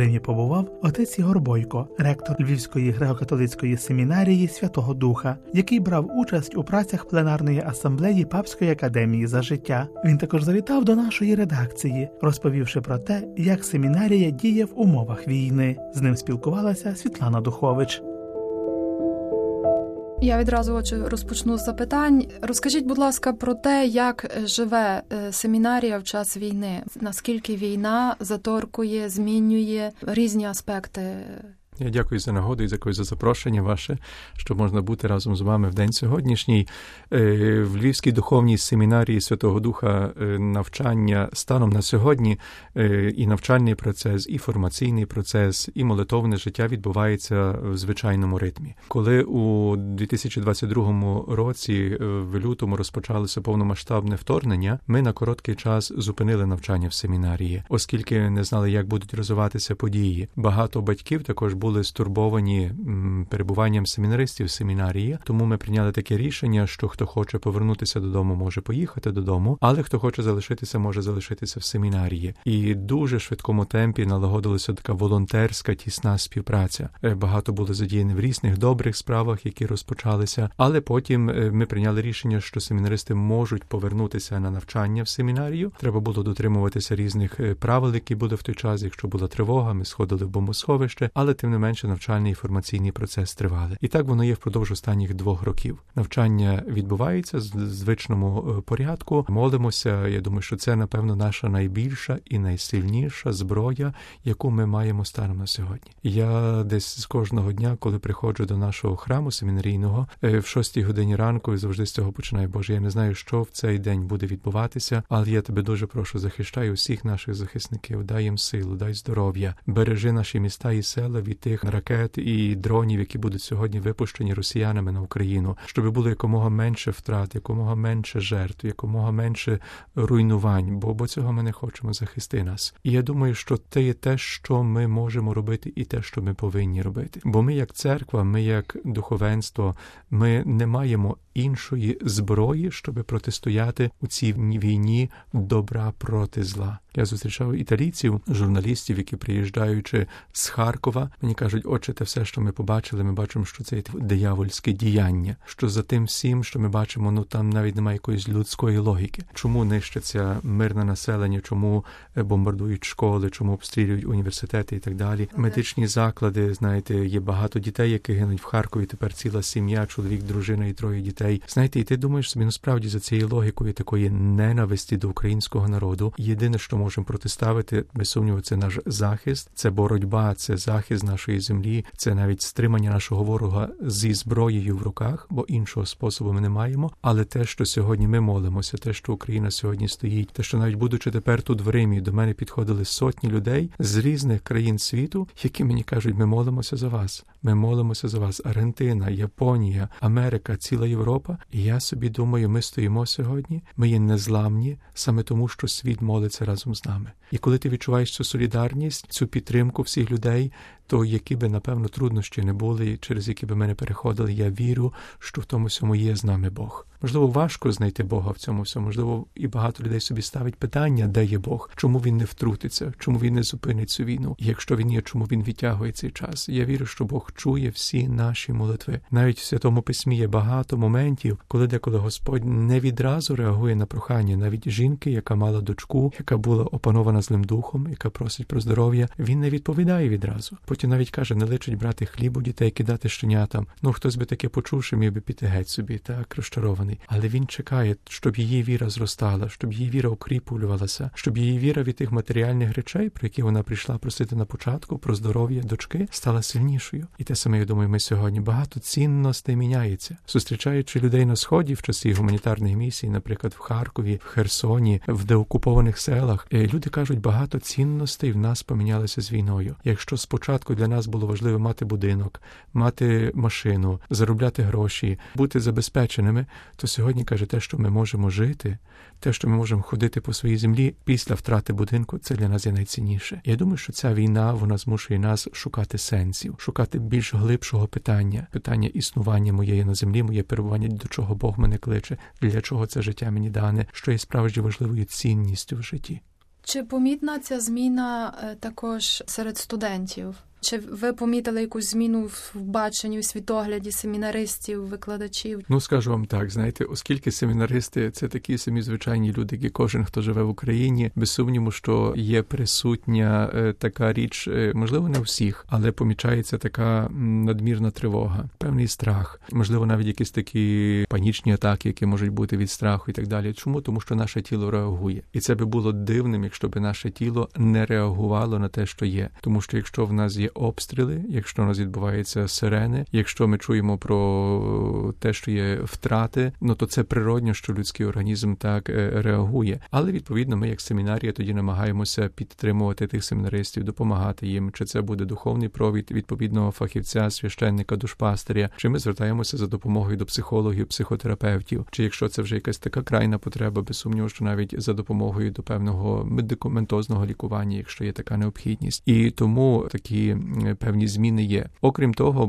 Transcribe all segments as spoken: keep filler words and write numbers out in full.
Римі побував отець Ігор Бойко, ректор Львівської греко-католицької семінарії Святого Духа, який брав участь у працях пленарної асамблеї Папської академії за життя. Він також завітав до нашої редакції, розповівши про те, як семінарія діє в умовах війни. З ним спілкувалася Світлана Духович. Я відразу розпочну з запитань. Розкажіть, будь ласка, про те, як живе семінарія в час війни. Наскільки війна заторкує, змінює різні аспекти? Я дякую за нагоду і дякую за запрошення ваше, що можна бути разом з вами в день сьогоднішній. В Львівській духовній семінарії Святого Духа навчання станом на сьогодні, і навчальний процес, і формаційний процес, і молитовне життя відбувається в звичайному ритмі. Коли у дві тисячі двадцять другому році в лютому розпочалося повномасштабне вторгнення, ми на короткий час зупинили навчання в семінарії, оскільки не знали, як будуть розвиватися події. Багато батьків також були були стурбовані перебуванням семінаристів в семінарії, тому ми прийняли таке рішення, що хто хоче повернутися додому, може поїхати додому, але хто хоче залишитися, може залишитися в семінарії. І дуже швидкому темпі налагодилася така волонтерська, тісна співпраця. Багато було задіяні в різних добрих справах, які розпочалися, але потім ми прийняли рішення, що семінаристи можуть повернутися на навчання в семінарію. Треба було дотримуватися різних правил, які були в той час, якщо була тривога, ми сходили в бомбосховище, але тим не менше, навчальний і формаційний процес тривали. І так воно є впродовж останніх двох років. Навчання відбувається в звичному порядку. Молимося. Я думаю, що це, напевно, наша найбільша і найсильніша зброя, яку ми маємо станом на сьогодні. Я десь з кожного дня, коли приходжу до нашого храму семінарійного, в шостій годині ранку, і завжди з цього починаю: Боже, я не знаю, що в цей день буде відбуватися, але я тебе дуже прошу, захищай усіх наших захисників, дай їм силу, дай здоров'я, бережи наші міста і села від тих ракет і дронів, які будуть сьогодні випущені росіянами на Україну, щоб було якомога менше втрат, якомога менше жертв, якомога менше руйнувань, бо, бо цього ми не хочемо, захисти нас. І я думаю, що це є те, що ми можемо робити і те, що ми повинні робити. Бо ми як церква, ми як духовенство, ми не маємо іншої зброї, щоб протистояти у цій війні добра проти зла. Я зустрічав італійців, журналістів, які, приїжджаючи з Харкова, мені кажуть: отче, те все, що ми побачили, ми бачимо, що це диявольське діяння, що за тим всім, що ми бачимо, ну там навіть немає якоїсь людської логіки. Чому нищиться мирне населення, чому бомбардують школи, чому обстрілюють університети і так далі. Медичні заклади, знаєте, є багато дітей, які гинуть в Харкові, тепер ціла сім'я, чоловік, дружина і троє дітей. Знаєте, і ти думаєш собі, насправді, за цією логікою такої ненависті до українського народу, єдине, що можемо протиставити, без сумніву, це наш захист, це боротьба, це захист нашої землі, це навіть стримання нашого ворога зі зброєю в руках, бо іншого способу ми не маємо. Але те, що сьогодні ми молимося, те, що Україна сьогодні стоїть, те, що навіть будучи тепер тут в Римі, до мене підходили сотні людей з різних країн світу, які мені кажуть: ми молимося за вас, ми молимося за вас. Аргентина, Японія, Америка, ціла Європа. І я собі думаю, ми стоїмо сьогодні, ми є незламні, саме тому, що світ молиться разом з нами. І коли ти відчуваєш цю солідарність, цю підтримку всіх людей, то які би, напевно, труднощі не були, через які би ми не переходили, я вірю, що в тому всьому є з нами Бог. Можливо, важко знайти Бога в цьому всьому, можливо, і багато людей собі ставить питання, де є Бог, чому він не втрутиться, чому він не зупинить цю війну, і якщо він є, чому він відтягує цей час. Я вірю, що Бог чує всі наші молитви. Навіть в Святому Письмі є багато моментів, коли деколи Господь не відразу реагує на прохання. Навіть жінки, яка мала дочку, яка була опанована злим духом, яка просить про здоров'я, він не відповідає відразу. Потім навіть каже: не личить брати хліб у дітей, кидати щенятам. Ну, хтось би таке почувши, міг би піти геть собі, так, розчарований. Але він чекає, щоб її віра зростала, щоб її віра укріплювалася, щоб її віра від тих матеріальних речей, про які вона прийшла просити на початку, про здоров'я дочки, стала сильнішою. І те саме, я думаю, ми сьогодні. Багато цінностей міняється. Зустрічаючи людей на Сході в часи гуманітарних місій, наприклад, в Харкові, в Херсоні, в деокупованих селах, люди кажуть, багато цінностей в нас помінялися з війною. Якщо спочатку для нас було важливо мати будинок, мати машину, заробляти гроші, бути забезпеченими, то сьогодні, каже, те, що ми можемо жити, те, що ми можемо ходити по своїй землі після втрати будинку, це для нас є найцінніше. Я думаю, що ця війна, вона змушує нас шукати сенсів, шукати більш глибшого питання, питання існування моєї на землі, моє перебування, до чого Бог мене кличе, для чого це життя мені дане, що є справді важливою цінністю в житті. Чи помітна ця зміна також серед студентів? Чи ви помітили якусь зміну в баченні, в світогляді семінаристів, викладачів? Ну, скажу вам так, знаєте, оскільки семінаристи – це такі самі звичайні люди, як і кожен, хто живе в Україні, без сумніву, що є присутня така річ, можливо, не у всіх, але помічається така надмірна тривога, певний страх, можливо, навіть якісь такі панічні атаки, які можуть бути від страху і так далі. Чому? Тому що наше тіло реагує. І це би було дивним, якщо б наше тіло не реагувало на те, що є. Тому що якщо в нас є обстріли, якщо у нас відбуваються сирени, якщо ми чуємо про те, що є втрати, ну то це природно, що людський організм так реагує. Але, відповідно, ми як семінарія тоді намагаємося підтримувати тих семінаристів, допомагати їм, чи це буде духовний провід відповідного фахівця, священника, душпастиря, чи ми звертаємося за допомогою до психологів, психотерапевтів, чи якщо це вже якась така крайна потреба, без сумніву, що навіть за допомогою до певного медикаментозного лікування, якщо є така необхідність. І тому такі певні зміни є. Окрім того,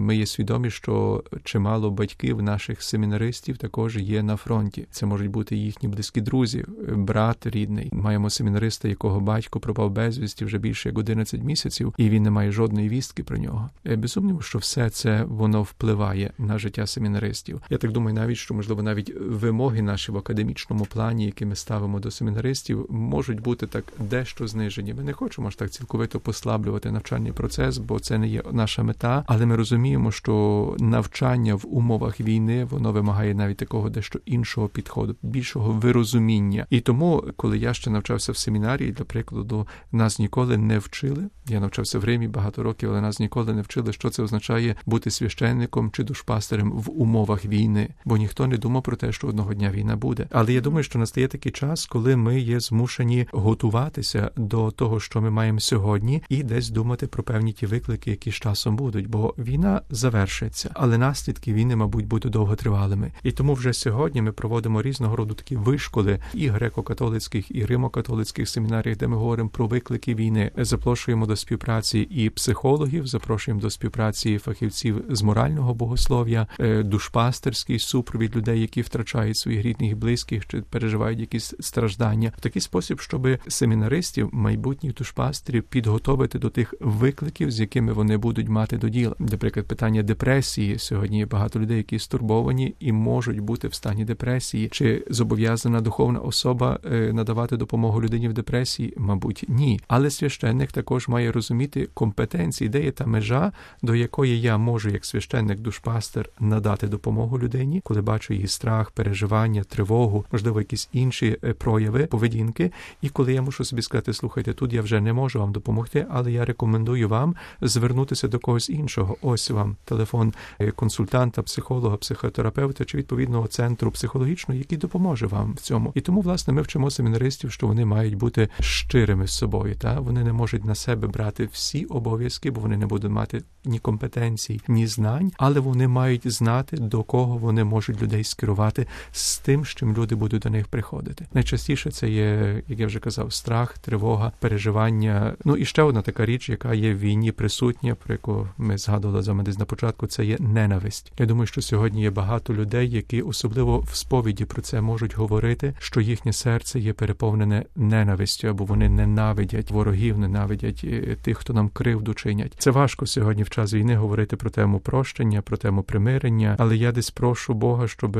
ми є свідомі, що чимало батьків наших семінаристів також є на фронті. Це можуть бути їхні близькі друзі, брат рідний. Маємо семінариста, якого батько пропав безвісті вже більше як одинадцять місяців, і він не має жодної вістки про нього. Без сумніву, що все це, воно впливає на життя семінаристів. Я так думаю навіть, що, можливо, навіть вимоги наші в академічному плані, які ми ставимо до семінаристів, можуть бути так дещо знижені. Ми не хочемо ж так цілковито послаблювати навчання процес, бо це не є наша мета, але ми розуміємо, що навчання в умовах війни, воно вимагає навіть такого дещо іншого підходу, більшого вирозуміння. І тому, коли я ще навчався в семінарії, для прикладу, нас ніколи не вчили, я навчався в Римі багато років, але нас ніколи не вчили, що це означає бути священником чи душпастерем в умовах війни, бо ніхто не думав про те, що одного дня війна буде. Але я думаю, що настає такий час, коли ми є змушені готуватися до того, що ми маємо сьогодні, і десь думати про певні ті виклики, які з часом будуть, бо війна завершиться, але наслідки війни, мабуть, будуть довготривалими. І тому вже сьогодні ми проводимо різного роду такі вишколи і греко-католицьких, і римо-католицьких семінаріях, де ми говоримо про виклики війни. Запрошуємо до співпраці і психологів, запрошуємо до співпраці фахівців з морального богослов'я, душпастерський супровід людей, які втрачають своїх рідних і близьких, чи переживають якісь страждання. В такий спосіб, щоб семінаристів, майбутніх душпастерів підготовити до тих викликів, з якими вони будуть мати до діла. Наприклад, питання депресії. Сьогодні є багато людей, які стурбовані і можуть бути в стані депресії. Чи зобов'язана духовна особа надавати допомогу людині в депресії? Мабуть, ні. Але священник також має розуміти компетенції, де є та межа, до якої я можу, як священник, душпастер, надати допомогу людині, коли бачу її страх, переживання, тривогу, можливо, якісь інші прояви, поведінки. І коли я мушу собі сказати, слухайте, тут я вже не можу вам допомогти, але я рекомендую Рекомендую вам звернутися до когось іншого. Ось вам телефон консультанта, психолога, психотерапевта чи відповідного центру психологічного, який допоможе вам в цьому. І тому, власне, ми вчимо семінаристів, що вони мають бути щирими з собою. Та вони не можуть на себе брати всі обов'язки, бо вони не будуть мати ні компетенцій, ні знань, але вони мають знати, до кого вони можуть людей скерувати з тим, з чим люди будуть до них приходити. Найчастіше це є, як я вже казав, страх, тривога, переживання. Ну і ще одна така річ, яка є в війні присутня, про яку ми згадували за мене десь на початку, це є ненависть. Я думаю, що сьогодні є багато людей, які особливо в сповіді про це можуть говорити, що їхнє серце є переповнене ненавистю, або вони ненавидять ворогів, ненавидять тих, хто нам кривду чинять. Це важко сьогодні в час війни говорити про тему прощення, про тему примирення, але я десь прошу Бога, щоб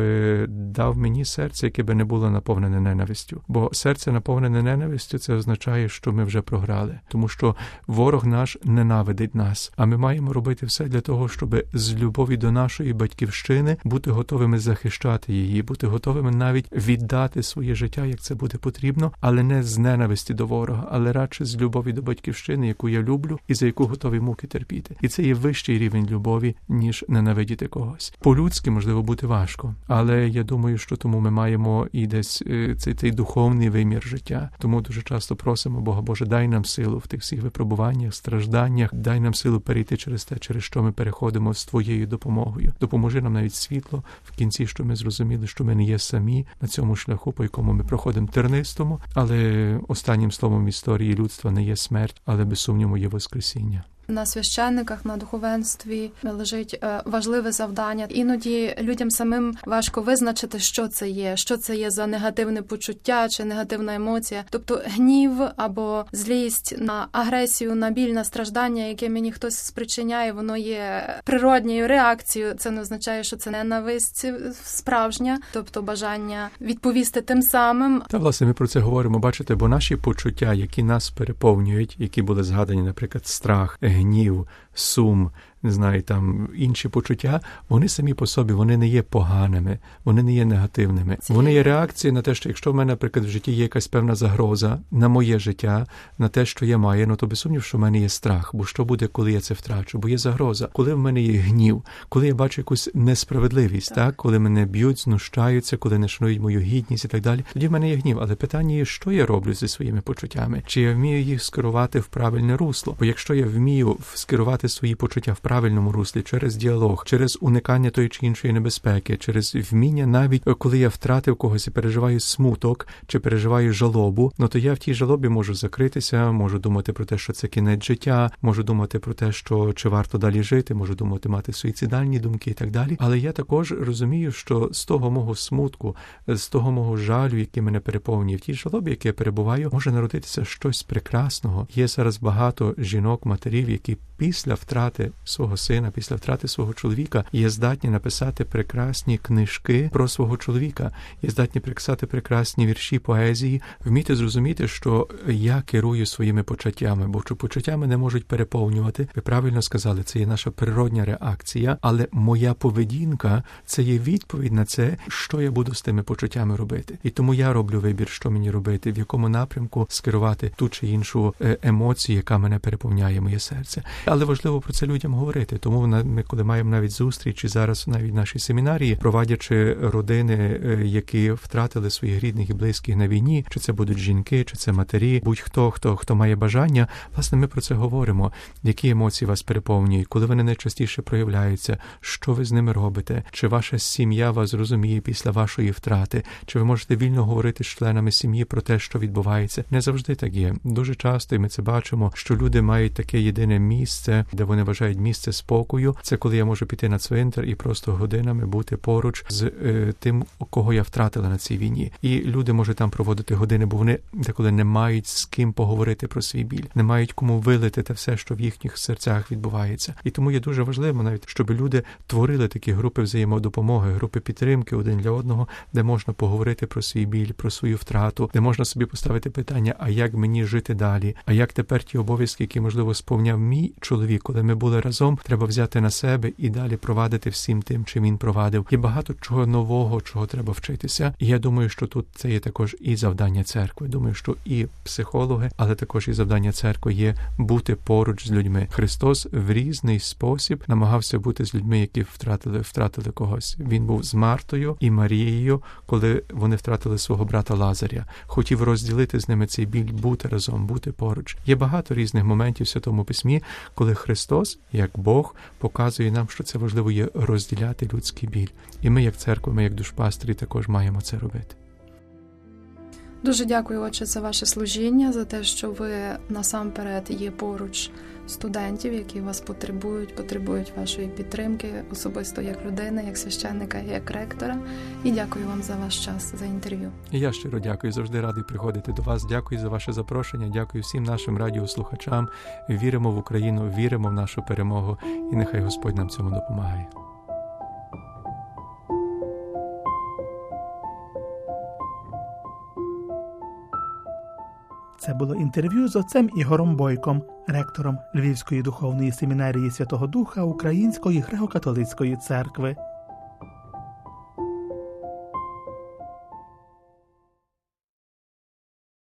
дав мені серце, яке би не було наповнене ненавистю. Бо серце наповнене ненавистю, це означає, що ми вже програли. Тому що ворог наш ненавидить нас, а ми маємо робити все для того, щоб з любові до нашої батьківщини бути готовими захищати її, бути готовими навіть віддати своє життя, як це буде потрібно, але не з ненависті до ворога, але радше з любові до батьківщини, яку я люблю і за яку готові муки терпіти. І це є вищий рівень любові, ніж ненавидіти когось. По-людськи, можливо, бути важко, але я думаю, що тому ми маємо і десь цей, цей духовний вимір життя. Тому дуже часто просимо Бога, Боже, дай нам силу в тих всіх випробуваннях, стражданнях, дай нам силу перейти через те, через що ми переходимо з твоєю допомогою. Допоможи нам навіть світло в кінці, що ми зрозуміли, що ми не є самі на цьому шляху, по якому ми проходимо тернистому, але останнім словом історії людства не є смерть, але без сумніву є воскресіння. На священниках, на духовенстві лежить важливе завдання. Іноді людям самим важко визначити, що це є, що це є за негативне почуття чи негативна емоція. Тобто гнів або злість на агресію, на біль, на страждання, яке мені хтось спричиняє, воно є природньою реакцією. Це не означає, що це ненависть справжня, тобто бажання відповісти тим самим. Та, власне, ми про це говоримо, бачите, бо наші почуття, які нас переповнюють, які були згадані, наприклад, страх, гнів, сум, не знаю, там інші почуття, вони самі по собі, вони не є поганими, вони не є негативними. Вони є реакцією на те, що якщо в мене, наприклад, в житті є якась певна загроза на моє життя, на те, що я маю, ну то без сумнів, що в мене є страх, бо що буде, коли я це втрачу, бо є загроза. Коли в мене є гнів, коли я бачу якусь несправедливість, так, так? Коли мене б'ють, знущаються, коли не шанують мою гідність і так далі, тоді в мене є гнів. Але питання є, що я роблю зі своїми почуттями? Чи я вмію їх скерувати в правильне русло? Бо якщо я вмію скерувати свої почуття в правильному руслі, через діалог, через уникання тої чи іншої небезпеки, через вміння навіть, коли я втратив когось і переживаю смуток, чи переживаю жалобу, ну то я в тій жалобі можу закритися, можу думати про те, що це кінець життя, можу думати про те, що чи варто далі жити, можу думати, мати суїцидальні думки і так далі. Але я також розумію, що з того мого смутку, з того мого жалю, який мене переповнює, в тій жалобі, яке я перебуваю, може народитися щось прекрасного. Є зараз багато жінок, матерів, які після втрати свого сина, після втрати свого чоловіка є здатні написати прекрасні книжки про свого чоловіка, є здатні писати прекрасні вірші, поезії, вміти зрозуміти, що я керую своїми почуттями, бо почуття мене можуть переповнювати. Ви правильно сказали, це є наша природня реакція, але моя поведінка – це є відповідь на це, що я буду з тими почуттями робити. І тому я роблю вибір, що мені робити, в якому напрямку скерувати ту чи іншу емоцію, яка мене переповняє, моє серце. Але важливо про це людям говорити. Тому ми, коли маємо навіть зустрічі зараз, навіть наші семінарії, проводячи родини, які втратили своїх рідних і близьких на війні, чи це будуть жінки, чи це матері, будь-хто, хто, хто має бажання, власне, ми про це говоримо. Які емоції вас переповнюють, коли вони найчастіше проявляються, що ви з ними робите, чи ваша сім'я вас розуміє після вашої втрати, чи ви можете вільно говорити з членами сім'ї про те, що відбувається. Не завжди так є. Дуже часто, і ми це бачимо, що люди мають таке єдине місце, де вони вважають місце спокою. Це коли я можу піти на цвинтар і просто годинами бути поруч з е, тим, кого я втратила на цій війні. І люди можуть там проводити години, бо вони деколи не мають з ким поговорити про свій біль, не мають кому вилити те все, що в їхніх серцях відбувається. І тому є дуже важливо навіть, щоб люди творили такі групи взаємодопомоги, групи підтримки один для одного, де можна поговорити про свій біль, про свою втрату, де можна собі поставити питання, а як мені жити далі, а як тепер ті обов'язки, які, можливо, сповняв мій чоловік, коли ми були разом, треба взяти на себе і далі провадити всім тим, чим він провадив. Є багато чого нового, чого треба вчитися. І я думаю, що тут це є також і завдання церкви. Думаю, що і психологи, але також і завдання церкви є бути поруч з людьми. Христос в різний спосіб намагався бути з людьми, які втратили, втратили когось. Він був з Мартою і Марією, коли вони втратили свого брата Лазаря. Хотів розділити з ними цей біль, бути разом, бути поруч. Є багато різних моментів в Святому Письмі, коли Христос, як Бог, показує нам, що це важливо є розділяти людський біль. І ми, як церква, ми, як душпастирі, також маємо це робити. Дуже дякую, отче, за ваше служіння, за те, що ви насамперед є поруч студентів, які вас потребують, потребують вашої підтримки, особисто як людини, як священника, як ректора. І дякую вам за ваш час, за інтерв'ю. Я щиро дякую, завжди радий приходити до вас. Дякую за ваше запрошення, дякую всім нашим радіослухачам. Віримо в Україну, віримо в нашу перемогу, і нехай Господь нам цьому допомагає. Це було інтерв'ю з отцем Ігорем Бойком, ректором Львівської духовної семінарії Святого Духа Української греко-католицької церкви.